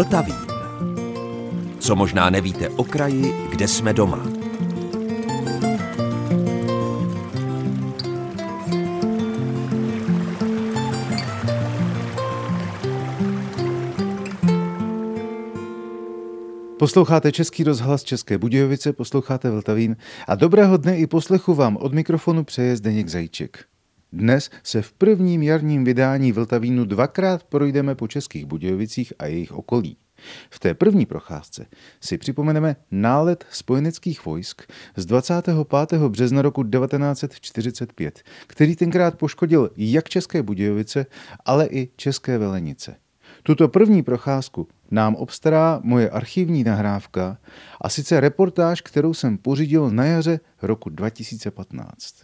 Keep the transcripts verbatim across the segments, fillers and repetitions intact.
Vltavín. Co možná nevíte o kraji, kde jsme doma. Posloucháte Český rozhlas České Budějovice, posloucháte Vltavín a dobrého dne i poslechu vám od mikrofonu přeje Zdeněk Zajíček. Dnes se v prvním jarním vydání Vltavínu dvakrát projdeme po Českých Budějovicích a jejich okolí. V té první procházce si připomeneme nálet spojeneckých vojsk z dvacátého pátého března roku devatenáct set čtyřicet pět, který tenkrát poškodil jak České Budějovice, ale i České Velenice. Tuto první procházku nám obstará moje archivní nahrávka a sice reportáž, kterou jsem pořídil na jaře roku dva tisíce patnáct.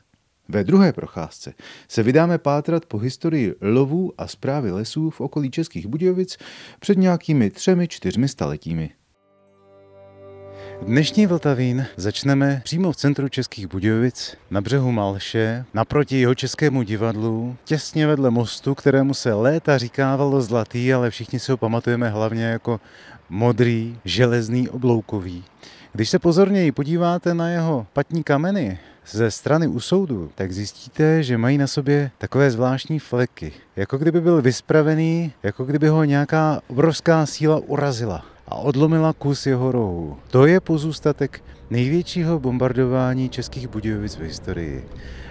Ve druhé procházce se vydáme pátrat po historii lovů a správy lesů v okolí Českých Budějovic před nějakými třemi, čtyřmi staletími. Dnešní Vltavín začneme přímo v centru Českých Budějovic, na břehu Malše, naproti jeho českému divadlu, těsně vedle mostu, kterému se léta říkávalo zlatý, ale všichni si ho pamatujeme hlavně jako modrý, železný, obloukový. Když se pozorněji podíváte na jeho patní kameny ze strany u soudu, tak zjistíte, že mají na sobě takové zvláštní fleky. Jako kdyby byl vyspravený, jako kdyby ho nějaká obrovská síla urazila a odlomila kus jeho rohu. To je pozůstatek největšího bombardování Českých Budějovic v historii.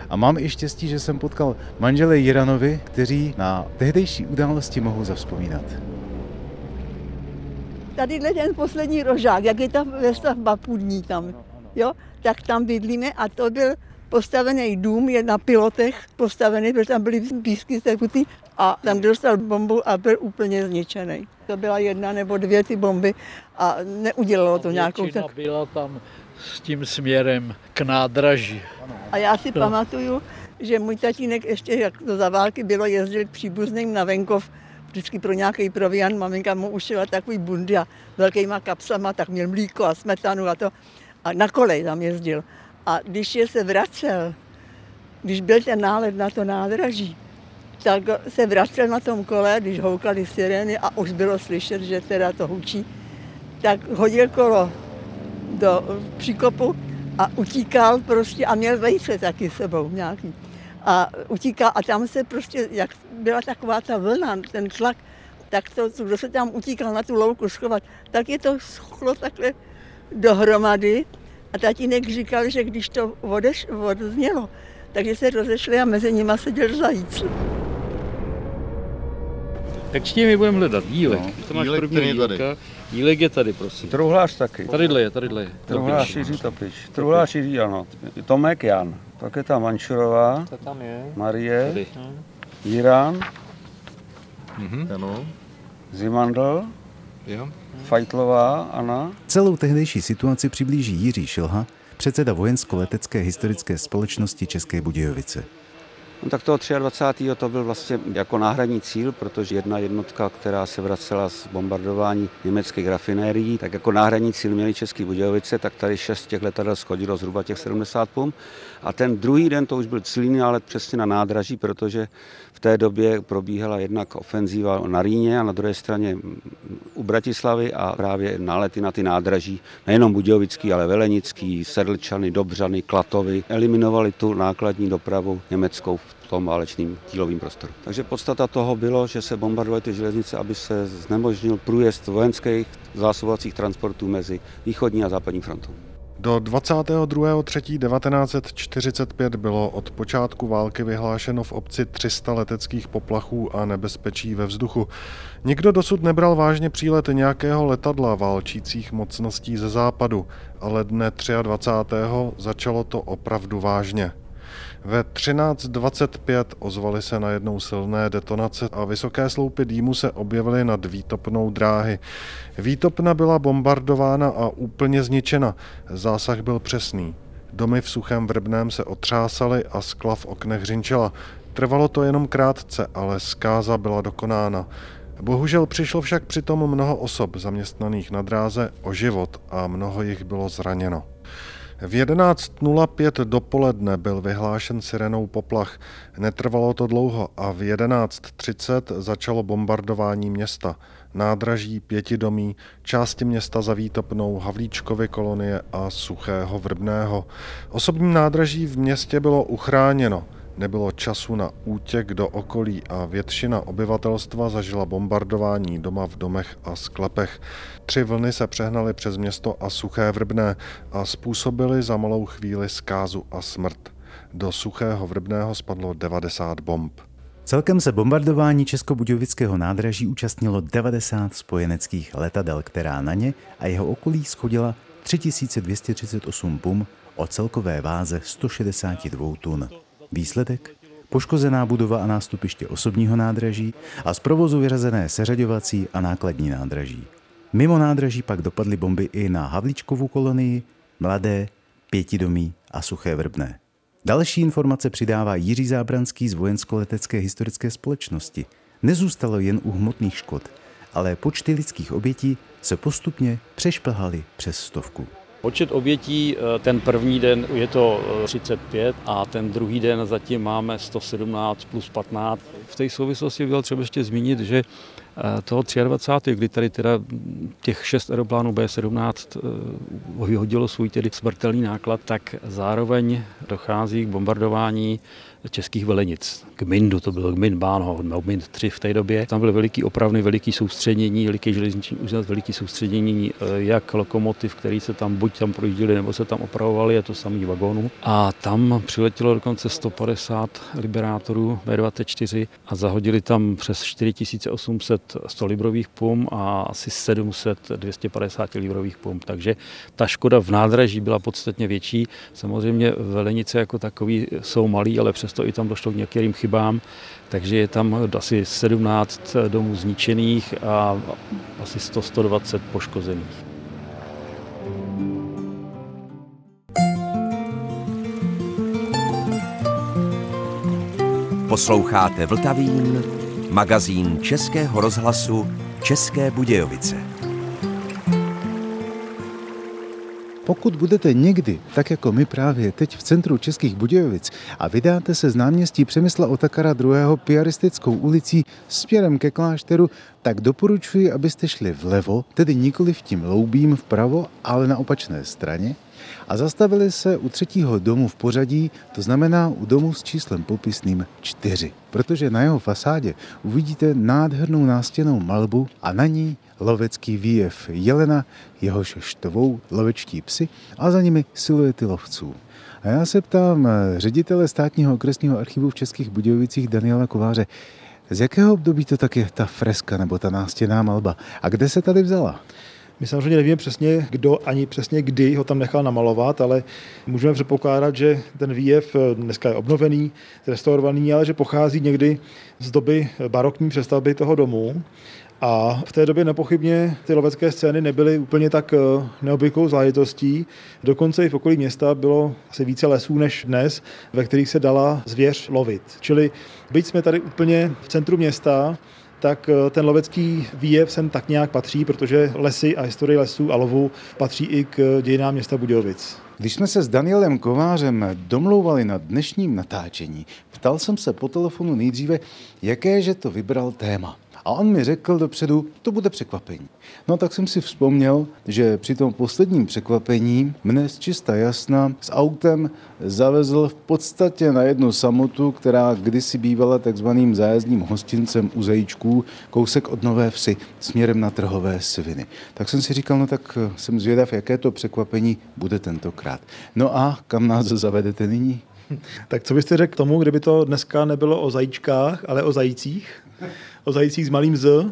A mám i štěstí, že jsem potkal manžele Jiranovi, kteří na tehdejší události mohou zavzpomínat. Tady ten poslední rožák, jak je ta vestavba půdní tam, jo? Tak tam bydlíme a to byl postavený dům, je na pilotech postavený, protože tam byly písky sekuty a tam dostal bombu a byl úplně zničený. To byla jedna nebo dvě ty bomby a neudělalo to nějakou... Většina tak... byla tam s tím směrem k nádraží. A já si no. pamatuju, že můj tatínek ještě, jak to za války bylo, jezdil k příbuzným na venkov vždycky pro nějaký proviant, maminka mu ušila takový bundy a velkýma kapsama, tak měl mlíko a smetanu a to. A na kolej tam jezdil. A když je se vracel, když byl ten nálet na to nádraží, tak se vracel na tom kole, když houkaly sirény a už bylo slyšet, že teda to hučí, tak hodil kolo do příkopu a utíkal prostě a měl vejce taky sebou nějaký. A utíkal a tam se prostě, jak byla taková ta vlna, ten tlak, tak to, kdo se tam utíkal na tu louku schovat, tak je to schlo takhle dohromady. A tatínek říkal, že když to odeš, odznělo, takže se rozešli a mezi nima seděl zajíc. Tak čtě my budeme hledat dílek. No, to máš dílek, první dílka. Dílek je tady, prosím. Truhlář taky. Tadyhle je, tadyhle je. Truhlář Jiří Topič. Truhlář Jiří, ano. Tomek Jan. Pak je tam Mančurová. To tam je. Marie. Tady. Jiran. Mhm. Ano. Zimandl. Jo. Fajtlová Anna. Celou tehdejší situaci přiblíží Jiří Šilha, předseda Vojensko-letecké historické společnosti České Budějovice. No tak toho dvacátého třetího to byl vlastně jako náhradní cíl, protože jedna jednotka, která se vracela z bombardování německých rafinérií, tak jako náhradní cíl měli České Budějovice, tak tady šest těch letadel schodilo zhruba těch sedmdesát pum. A ten druhý den to už byl cílný nálet přesně na nádraží, protože v té době probíhala jednak ofenzíva na Rýně a na druhé straně u Bratislavy a právě nálety na ty nádraží, nejenom budějovický, ale velenický, Sedlčany, Dobřany, Klatovy, eliminovali tu nákladní dopravu německou v tom válečným tílovým prostoru. Takže podstata toho bylo, že se bombardovaly ty železnice, aby se znemožnil průjezd vojenských zásobovacích transportů mezi východní a západní frontou. Do dvacátého druhého třetího devatenáct set čtyřicet pět bylo od počátku války vyhlášeno v obci tři sta leteckých poplachů a nebezpečí ve vzduchu. Nikdo dosud nebral vážně přílet nějakého letadla válčících mocností ze západu, ale dne dvacátého třetího začalo to opravdu vážně. Ve třináct dvacet pět ozvaly se najednou silné detonace a vysoké sloupy dýmu se objevily nad výtopnou dráhy. Výtopna byla bombardována a úplně zničena. Zásah byl přesný. Domy v Suchém Vrbném se otřásaly a skla v oknech řinčela. Trvalo to jenom krátce, ale zkáza byla dokonána. Bohužel přišlo však přitom mnoho osob zaměstnaných na dráze o život a mnoho jich bylo zraněno. V jedenáct nula pět dopoledne byl vyhlášen sirenou poplach. Netrvalo to dlouho a v jedenáct třicet začalo bombardování města. Nádraží, Pětidomí, části města za Výtopnou, Havlíčkovy kolonie a Suchého Vrbného. Osobní nádraží v městě bylo uchráněno. Nebylo času na útěk do okolí a většina obyvatelstva zažila bombardování doma v domech a sklepech. Tři vlny se přehnaly přes město a Suché Vrbné a způsobily za malou chvíli zkázu a smrt. Do Suchého Vrbného spadlo devadesát bomb. Celkem se bombardování českobudějovického nádraží účastnilo devadesát spojeneckých letadel, která na ně a jeho okolí shodila tři tisíce dvě stě třicet osm bomb o celkové váze sto šedesát dva tun. Výsledek? Poškozená budova a nástupiště osobního nádraží a z provozu vyřazené seřaďovací a nákladní nádraží. Mimo nádraží pak dopadly bomby i na Havlíčkovu kolonii, Mladé, Pětidomí a Suché Vrbné. Další informace přidává Jiří Zábranský z Vojensko-letecké historické společnosti. Nezůstalo jen u hmotných škod, ale počty lidských obětí se postupně přešplhaly přes stovku. Počet obětí, ten první den je to třicet pět a ten druhý den zatím máme sto sedmnáct plus patnáct. V té souvislosti bylo třeba ještě zmínit, že toho dvacátého třetího, kdy tady teda těch šest aeroplánů bé sedmnáct vyhodilo svůj tedy smrtelný náklad, tak zároveň dochází k bombardování Českých Velenic. Gmindu, to byl Gmin Bánhov, Gmind tři v té době. Tam byly veliký opravny, veliký soustředění, veliký železniční úzel, veliký soustředění, jak lokomotiv, který se tam buď tam projížděli, nebo se tam opravovali, je to samý vagónů. A tam přiletělo dokonce sto padesát liberátorů bé dvacet čtyři a zahodili tam přes čtyři tisíce osm set stolibrových pum a asi sedm set dvě stě padesát librových pum. Takže ta škoda v nádraží byla podstatně větší. Samozřejmě Velenice jako takový jsou malý, ale přesto i tam došlo k některým chybám, takže je tam asi sedmnáct domů zničených a asi sto až sto dvacet poškozených. Posloucháte Vltavín, magazín Českého rozhlasu České Budějovice. Pokud budete někdy, tak jako my právě teď v centru Českých Budějovic a vydáte se z náměstí Přemysla Otakara druhého piaristickou ulicí směrem ke klášteru, tak doporučuji, abyste šli vlevo, tedy nikoli v tím loubím vpravo, ale na opačné straně a zastavili se u třetího domu v pořadí, to znamená u domu s číslem popisným čtyři, protože na jeho fasádě uvidíte nádhernou nástěnnou malbu a na ní lovecký výjev jelena, jehož štvou lovečtí psi a za nimi siluety lovců. A já se ptám ředitele státního okresního archivu v Českých Budějovicích Daniela Kováře, z jakého období to tak je ta freska nebo ta nástěnná malba a kde se tady vzala? My samozřejmě nevíme přesně, kdo ani přesně kdy ho tam nechal namalovat, ale můžeme předpokládat, že ten výjev dneska je obnovený, restaurovaný, ale že pochází někdy z doby barokní přestavby toho domu. A v té době nepochybně ty lovecké scény nebyly úplně tak neobvyklou záležitostí. Dokonce i v okolí města bylo asi více lesů než dnes, ve kterých se dala zvěř lovit. Čili byť jsme tady úplně v centru města, tak ten lovecký výjev sem tak nějak patří, protože lesy a historie lesů a lovu patří i k dějinám města Budějovic. Když jsme se s Danielem Kovářem domlouvali na dnešním natáčení, ptal jsem se po telefonu nejdříve, jakéže to vybral téma. A on mi řekl dopředu, to bude překvapení. No tak jsem si vzpomněl, že při tom posledním překvapení mne z čista jasna s autem zavezl v podstatě na jednu samotu, která kdysi bývala takzvaným zájezdním hostincem u Zajíčků, kousek od Nové Vsi, směrem na Trhové Sviny. Tak jsem si říkal, no tak jsem zvědav, jaké to překvapení bude tentokrát. No a kam nás zavedete nyní? Tak co byste řekl tomu, kdyby to dneska nebylo o zajíčkách, ale o zajících? O zajících s malým z.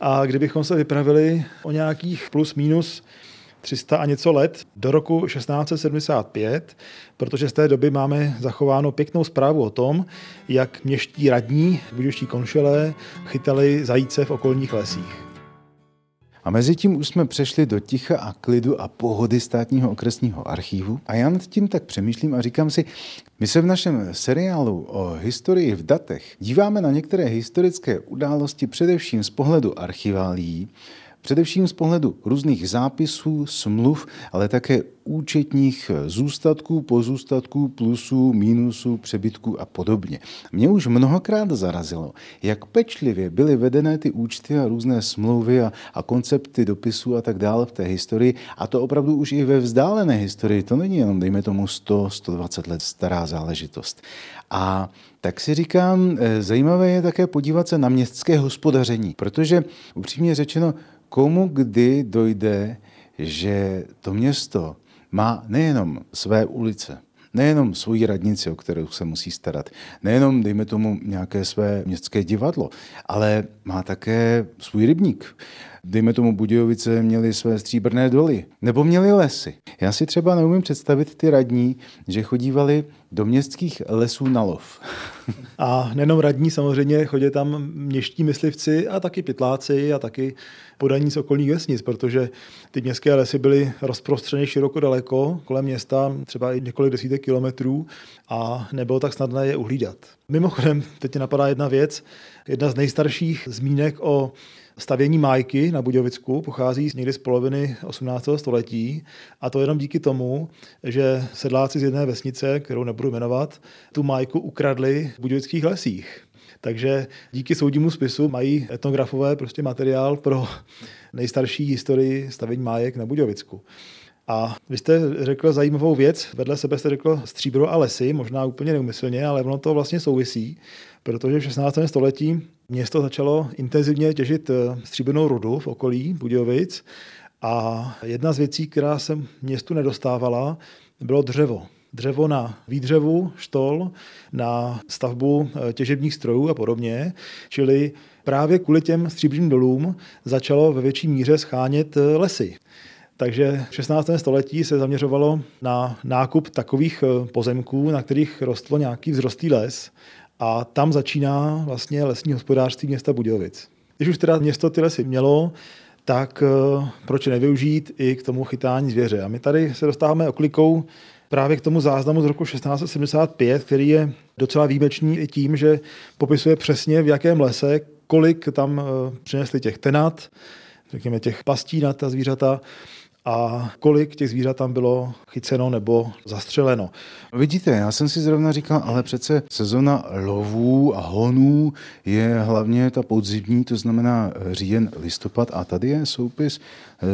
A kdybychom se vypravili o nějakých plus minus tři sta a něco let do roku šestnáct set sedmdesát pět, protože z té doby máme zachováno pěknou zprávu o tom, jak měští radní, budějoští konšelé, chytali zajíce v okolních lesích. A mezi tím už jsme přešli do ticha a klidu a pohody státního okresního archívu. A já nad tím tak přemýšlím a říkám si, my se v našem seriálu o historii v datech díváme na některé historické události především z pohledu archiválií, Především z pohledu různých zápisů, smluv, ale také účetních zůstatků, pozůstatků, plusů, mínusů, přebytků a podobně. Mě už mnohokrát zarazilo, jak pečlivě byly vedené ty účty a různé smlouvy a, a koncepty dopisů a tak dále v té historii. A to opravdu už i ve vzdálené historii. To není jenom, dejme tomu, sto až sto dvacet let stará záležitost. A tak si říkám, zajímavé je také podívat se na městské hospodaření, protože upřímně řečeno, komu kdy dojde, že to město má nejenom své ulice, nejenom svoji radnici, o kterou se musí starat, nejenom, dejme tomu, nějaké své městské divadlo, ale má také svůj rybník. Dejme tomu, Budějovice měly své stříbrné doly, nebo měly lesy. Já si třeba neumím představit ty radní, že chodívali do městských lesů na lov. A nejenom radní, samozřejmě chodí tam měští myslivci a taky pytláci a taky podaní z okolních vesnic, protože ty městské lesy byly rozprostřeny široko daleko kolem města, třeba i několik desítek kilometrů, a nebylo tak snadné je uhlídat. Mimochodem, teď napadá jedna věc, jedna z nejstarších zmínek o stavění májky na Budějovicku pochází někdy z poloviny osmnáctého století, a to jenom díky tomu, že sedláci z jedné vesnice, kterou nebudu jmenovat, tu májku ukradli v budějovických lesích. Takže díky soudnímu spisu mají etnografové prostě materiál pro nejstarší historii stavění májek na Budějovicku. A vy jste řekl zajímavou věc, vedle sebe jste řekl stříbro a lesy, možná úplně neumyslně, ale ono to vlastně souvisí, protože v šestnáctém století město začalo intenzivně těžit stříbrnou rudu v okolí Budějovic a jedna z věcí, která se městu nedostávala, bylo dřevo. Dřevo na výdřevu, štol, na stavbu těžebních strojů a podobně, čili právě kvůli těm stříbrným dolům začalo ve větší míře schánět lesy. Takže v šestnáctém století se zaměřovalo na nákup takových pozemků, na kterých rostlo nějaký vzrostlý les, a tam začíná vlastně lesní hospodářství města Budějovic. Když už teda město ty lesy mělo, tak proč nevyužít i k tomu chytání zvěře. A my tady se dostáváme oklikou právě k tomu záznamu z roku šestnáct set sedmdesát pět, který je docela výjimečný i tím, že popisuje přesně, v jakém lese, kolik tam přinesli těch tenat, řekněme těch pastí na ta zvířata, a kolik těch zvířat tam bylo chyceno nebo zastřeleno. Vidíte, já jsem si zrovna říkal, ale přece sezona lovů a honů je hlavně ta podzimní, to znamená říjen, listopad, a tady je soupis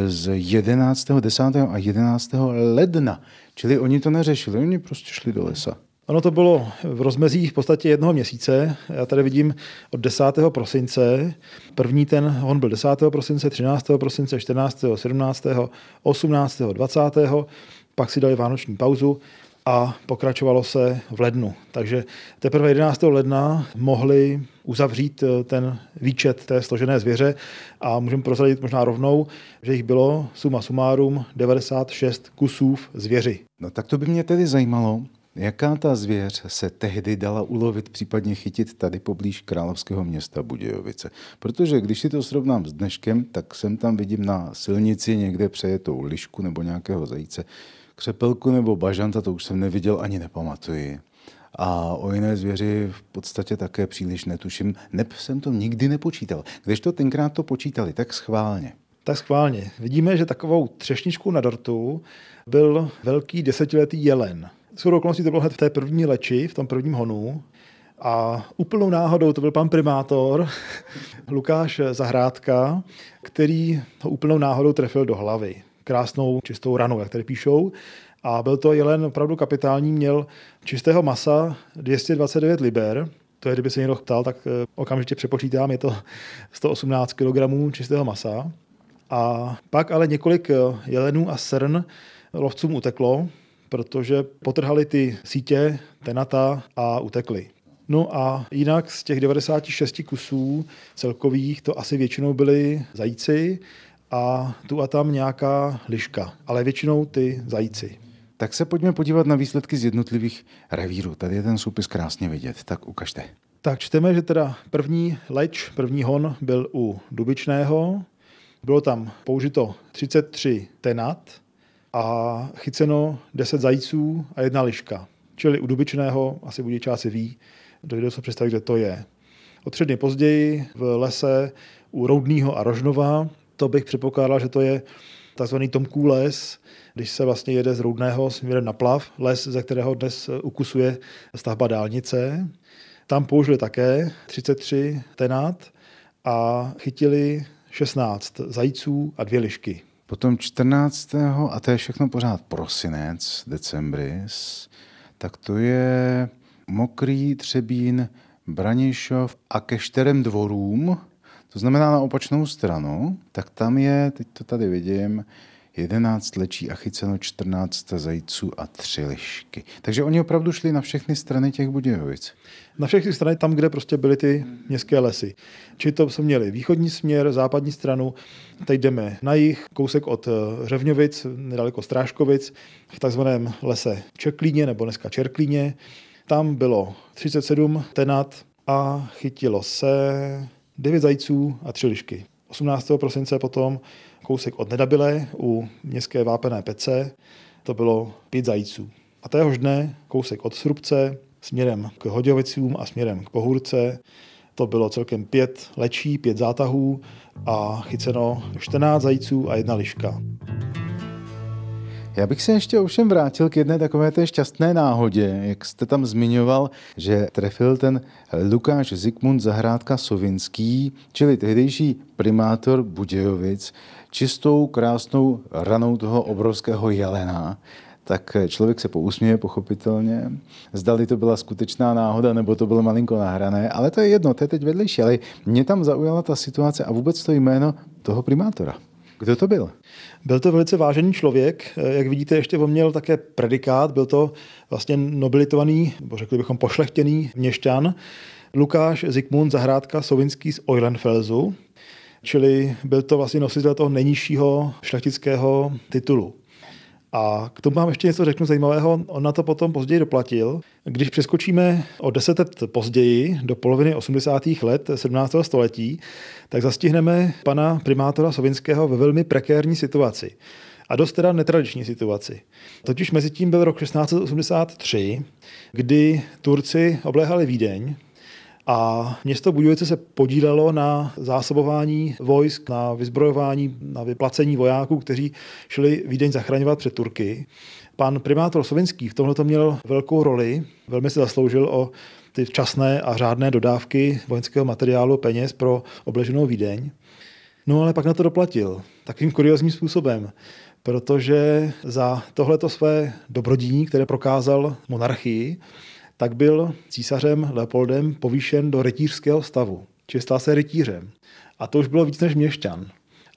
z jedenáctého desátého a jedenáctého ledna. Čili oni to neřešili, oni prostě šli do lesa. Ono to bylo v rozmezích v podstatě jednoho měsíce. Já tady vidím od desátého prosince. První ten hon byl desátého prosince, třináctého prosince, čtrnáctého, sedmnáctého, osmnáctého, dvacátého Pak si dali vánoční pauzu a pokračovalo se v lednu. Takže teprve jedenáctého ledna mohli uzavřít ten výčet té složené zvěře a můžeme prozradit možná rovnou, že jich bylo suma sumárum devadesát šest kusů zvěři. No tak to by mě tedy zajímalo, jaká ta zvěř se tehdy dala ulovit, případně chytit tady poblíž královského města Budějovice. Protože když si to srovnám s dneškem, tak sem tam vidím na silnici někde přejetou lišku nebo nějakého zajíce, křepelku nebo bažanta, to už jsem neviděl ani nepamatuji. A o jiné zvěři v podstatě také příliš netuším, neb jsem to nikdy nepočítal. Když to tenkrát to počítali, tak schválně. Tak schválně. Vidíme, že takovou třešničku na dortu byl velký desetiletý jelen. Shodou okolností to bylo hned v té první leči, v tom prvním honu, a úplnou náhodou to byl pan primátor Lukáš Zahrádka, který ho úplnou náhodou trefil do hlavy. Krásnou čistou ranou, jak tady píšou. A byl to jelen opravdu kapitální, měl čistého masa dvě stě dvacet devět liber. To je, kdyby se někdo ptal, tak okamžitě přepočítám, je to sto osmnáct kilogramů čistého masa. A pak ale několik jelenů a srn lovcům uteklo, protože potrhali ty sítě, tenata a utekli. No a jinak z těch devadesát šest kusů celkových to asi většinou byly zajíci a tu a tam nějaká liška, ale většinou ty zajíci. Tak se pojďme podívat na výsledky z jednotlivých revírů. Tady je ten soupis krásně vidět, tak ukažte. Tak čteme, že teda první leč, první hon byl u Dubičného, bylo tam použito třicet tři tenat, a chyceno deset zajíců a jedna liška. Čili u Dubičného, asi Budějčáci ví, dovedou se představit, kde to je. O tři dny později v lese u Roudného a Rožnova, to bych předpokládal, že to je takzvaný Tomků les, když se vlastně jede z Roudného směrem na Plav, les, ze kterého dnes ukusuje stavba dálnice. Tam použili také třicet tři tenát a chytili šestnáct zajíců a dvě lišky. Potom čtrnáctého a to je všechno pořád prosinec, decembris, tak to je Mokrý, Třebín, Branišov a ke čtyřem dvorům, to znamená na opačnou stranu, tak tam je, teď to tady vidím, jedenáct lečí a chyceno čtrnáct zajíců a tři lišky. Takže oni opravdu šli na všechny strany těch Budějovic. Na všechny strany, tam, kde prostě byly ty městské lesy. Či to jsme měli východní směr, západní stranu, teď jdeme na jih, kousek od Řevňovic, nedaleko Strážkovic, v takzvaném lese Čeklíně, nebo dneska Čerklíně. Tam bylo třicet sedm tenat a chytilo se devět zajíců a tři lišky. osmnáctého prosince potom kousek od Nedabile u městské Vápené Pece, to bylo pět zajíců. A téhož dne kousek od Srubce směrem k Hodějovicům a směrem k Pohůrce, to bylo celkem pět lečí, pět zátahů a chyceno čtrnáct zajíců a jedna liška. Já bych se ještě ovšem vrátil k jedné takové té šťastné náhodě, jak jste tam zmiňoval, že trefil ten Lukáš Zikmund Zahrádka Sovinský, čili tehdejší primátor Budějovic, čistou, krásnou ranou toho obrovského jelena. Tak člověk se pousměje pochopitelně. Zdali to byla skutečná náhoda, nebo to bylo malinko nahrané, ale to je jedno, to je teď vedlejší. Ale mě tam zaujala ta situace a vůbec to jméno toho primátora. Kdo to byl? Byl to velice vážený člověk. Jak vidíte, ještě on měl také predikát. Byl to vlastně nobilitovaný, nebo řekli bychom pošlechtěný měšťan. Lukáš Zikmund Zahrádka Sovinský z Eulenfelsu. Čili byl to vlastně nositel toho nejnižšího šlechtického titulu. A k tomu mám ještě něco řeknu zajímavého. On na to potom později doplatil. Když přeskočíme o deset let později, do poloviny osmdesátých let sedmnáctého století, tak zastihneme pana primátora Sovinského ve velmi prekérní situaci. A dost teda netradiční situaci. Totiž mezi tím byl rok šestnáct osmdesát tři, kdy Turci obléhali Vídeň a město Budějovice se podílelo na zásobování vojsk, na vyzbrojování, na vyplacení vojáků, kteří šli Vídeň zachraňovat před Turky. Pan primátor Sovinský v tomhle měl velkou roli, velmi se zasloužil o ty včasné a řádné dodávky vojenského materiálu, peněz pro obleženou Vídeň. No ale pak na to doplatil takovým kuriózním způsobem, protože za tohleto své dobrodiní, které prokázal monarchii, tak byl císařem Leopoldem povýšen do rytířského stavu, či stal se rytířem. A to už bylo víc než měšťan.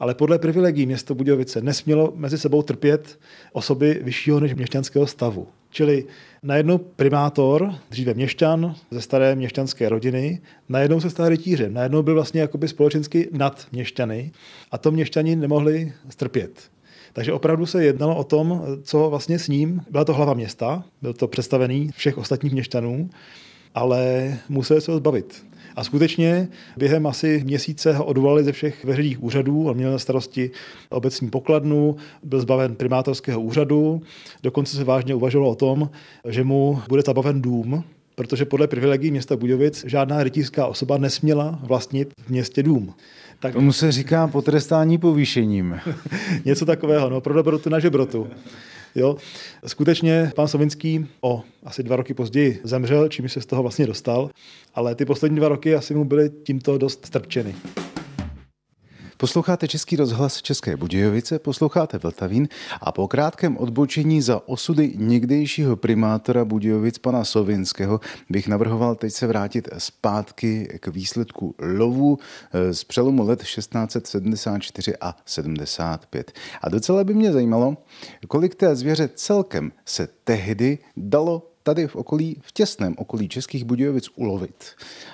Ale podle privilegií město Budějovice nesmělo mezi sebou trpět osoby vyššího než měšťanského stavu. Čili najednou primátor, dříve měšťan ze staré měšťanské rodiny, najednou se stal rytířem, najednou byl vlastně jakoby společensky nad měšťany a to měšťani nemohli strpět. Takže opravdu se jednalo o tom, co vlastně s ním, byla to hlava města, byl to představený všech ostatních měšťanů, ale museli se ho zbavit. A skutečně během asi měsíce ho odvolali ze všech veřejných úřadů, on měl na starosti obecní pokladnu, byl zbaven primátorského úřadu, dokonce se vážně uvažovalo o tom, že mu bude zabaven dům, protože podle privilegií města Budějovic žádná rytířská osoba nesměla vlastnit v městě dům. Tak... Tomu se říká potrestání povýšením. Něco takového, no, pro dobrotu na žebrotu. Jo. Skutečně pan Sovinský o asi dva roky později zemřel, čím se z toho vlastně dostal, ale ty poslední dva roky asi mu byly tímto dost strpčeny. Posloucháte Český rozhlas České Budějovice, posloucháte Vltavín a po krátkém odbočení za osudy někdejšího primátora Budějovic pana Sovinského bych navrhoval teď se vrátit zpátky k výsledku lovu z přelomu let šestnáct sedmdesát čtyři a sedmdesát pět. A docela by mě zajímalo, kolik té zvěře celkem se tehdy dalo tady v okolí, v těsném okolí Českých Budějovic ulovit.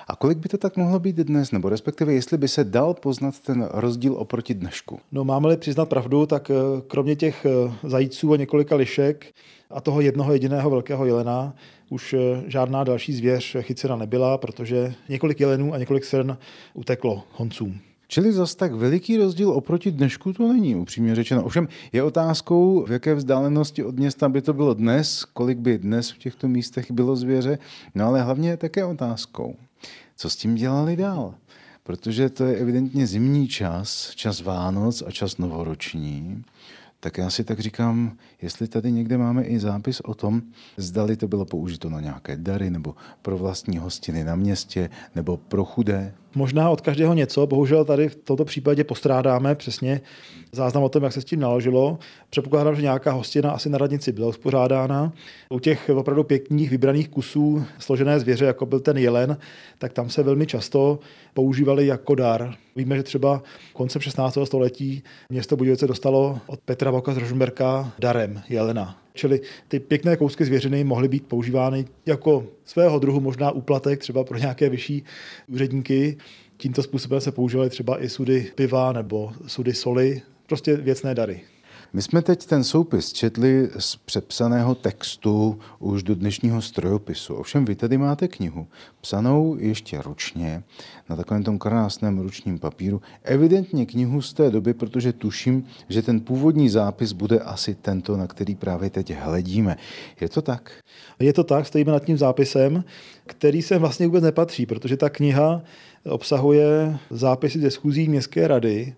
A kolik by to tak mohlo být dnes, nebo respektive jestli by se dal poznat ten rozdíl oproti dnešku? No máme-li přiznat pravdu, tak kromě těch zajíců a několika lišek a toho jednoho jediného velkého jelena už žádná další zvěř chycena nebyla, protože několik jelenů a několik srn uteklo honcům. Čili zas tak veliký rozdíl oproti dnešku to není, upřímně řečeno. Ovšem je otázkou, v jaké vzdálenosti od města by to bylo dnes, kolik by dnes v těchto místech bylo zvěře, no ale hlavně je také otázkou, co s tím dělali dál. protože to je evidentně zimní čas, čas Vánoc a čas novoroční, tak já si tak říkám, jestli tady někde máme i zápis o tom, zdali to bylo použito na nějaké dary, nebo pro vlastní hostiny na městě, nebo pro chudé. Možná od každého něco, bohužel tady v tomto případě postrádáme přesně záznam o tom, jak se s tím naložilo. Předpokládám, že nějaká hostina asi na radnici byla uspořádána. U těch opravdu pěkných vybraných kusů složené zvěře, jako byl ten jelen, tak tam se velmi často používali jako dar. Víme, že třeba koncem šestnáctého století město Budějovice dostalo od Petra Voka z Rožmberka darem jelena. Čili ty pěkné kousky zvěřiny mohly být používány jako svého druhu možná úplatek třeba pro nějaké vyšší úředníky. Tímto způsobem se používaly třeba i sudy piva nebo sudy soli, prostě věcné dary. My jsme teď ten soupis četli z přepsaného textu už do dnešního strojopisu. Ovšem vy tady máte knihu, psanou ještě ručně, na takovém tom krásném ručním papíru. Evidentně knihu z té doby, protože tuším, že ten původní zápis bude asi tento, na který právě teď hledíme. Je to tak? Je to tak, stojíme nad tím zápisem, který sem vlastně vůbec nepatří, protože ta kniha obsahuje zápisy ze schůzí městské rady,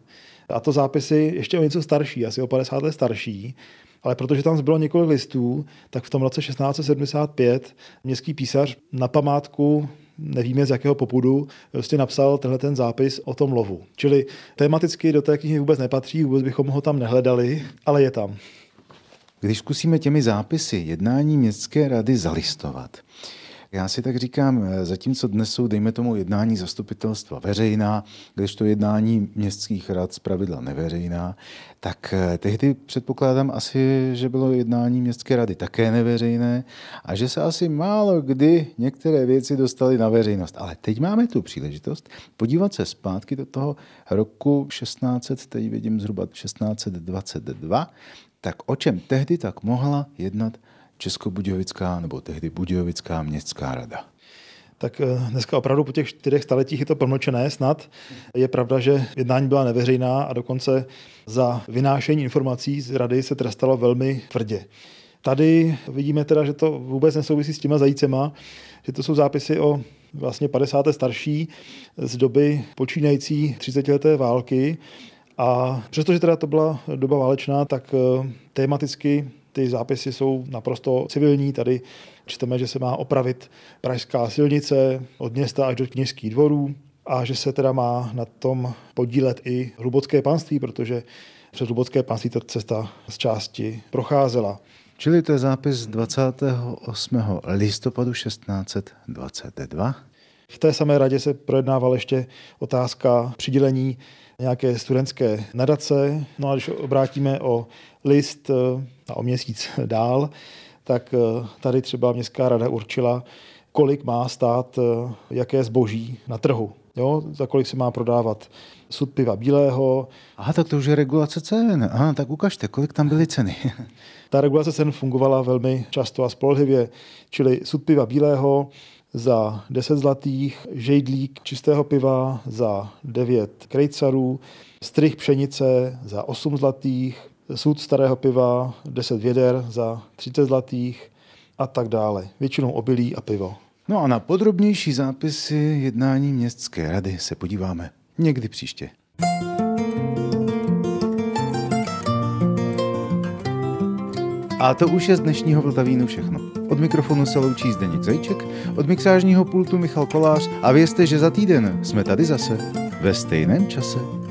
a to zápisy ještě o něco starší, asi o padesát let starší, ale protože tam zbylo několik listů, tak v tom roce šestnáct set sedmdesát pět městský písař na památku, nevíme z jakého popudu, vlastně napsal tenhle ten zápis o tom lovu. Čili tematicky do té knihy vůbec nepatří, vůbec bychom ho tam nehledali, ale je tam. Když zkusíme těmi zápisy jednání městské rady zalistovat, já si tak říkám, zatímco dnes jsou, dejme tomu, jednání zastupitelstva veřejná, kdežto jednání městských rad zpravidla neveřejná, tak tehdy předpokládám asi, že bylo jednání městské rady také neveřejné a že se asi málo kdy některé věci dostaly na veřejnost. Ale teď máme tu příležitost podívat se zpátky do toho roku šestnáct set, teď vidím zhruba šestnáct set dvacet dva, tak o čem tehdy tak mohla jednat Českobudějovická nebo tehdy Budějovická městská rada? Tak dneska opravdu po těch čtyřech staletích je to promlčené snad. Je pravda, že jednání byla neveřejná a dokonce za vynášení informací z rady se trestalo velmi tvrdě. Tady vidíme teda, že to vůbec nesouvisí s těma zajícema, že to jsou zápisy o vlastně padesáté starší z doby počínající třicetileté války a přestože teda to byla doba válečná, tak tematicky ty zápisy jsou naprosto civilní. Tady čteme, že se má opravit pražská silnice od města až do kněžských dvorů a že se teda má na tom podílet i hlubocké panství, protože přes hlubocké panství ta cesta z části procházela. Čili to je zápis dvacátého osmého listopadu šestnáct set dvacet dva. V té samé radě se projednávala ještě otázka přidělení nějaké studentské nadace. No a když obrátíme o list a o měsíc dál, tak tady třeba městská rada určila, kolik má stát jaké zboží na trhu. Jo, za kolik se má prodávat sud piva bílého. Aha, tak to už je regulace cen. Aha, tak ukažte, kolik tam byly ceny. Ta regulace cen fungovala velmi často a spolehlivě, čili sud piva bílého za deset zlatých, žejdlík čistého piva za devět krejcarů, strych pšenice za osm zlatých, sud starého piva deset věder za třicet zlatých a tak dále. Většinou obilí a pivo. No a na podrobnější zápisy jednání městské rady se podíváme někdy příště. A to už je z dnešního Vltavínu všechno. Od mikrofonu se loučí Zdeněk Zajíček, od mixážního pultu Michal Kolář a vězte, že za týden jsme tady zase ve stejném čase.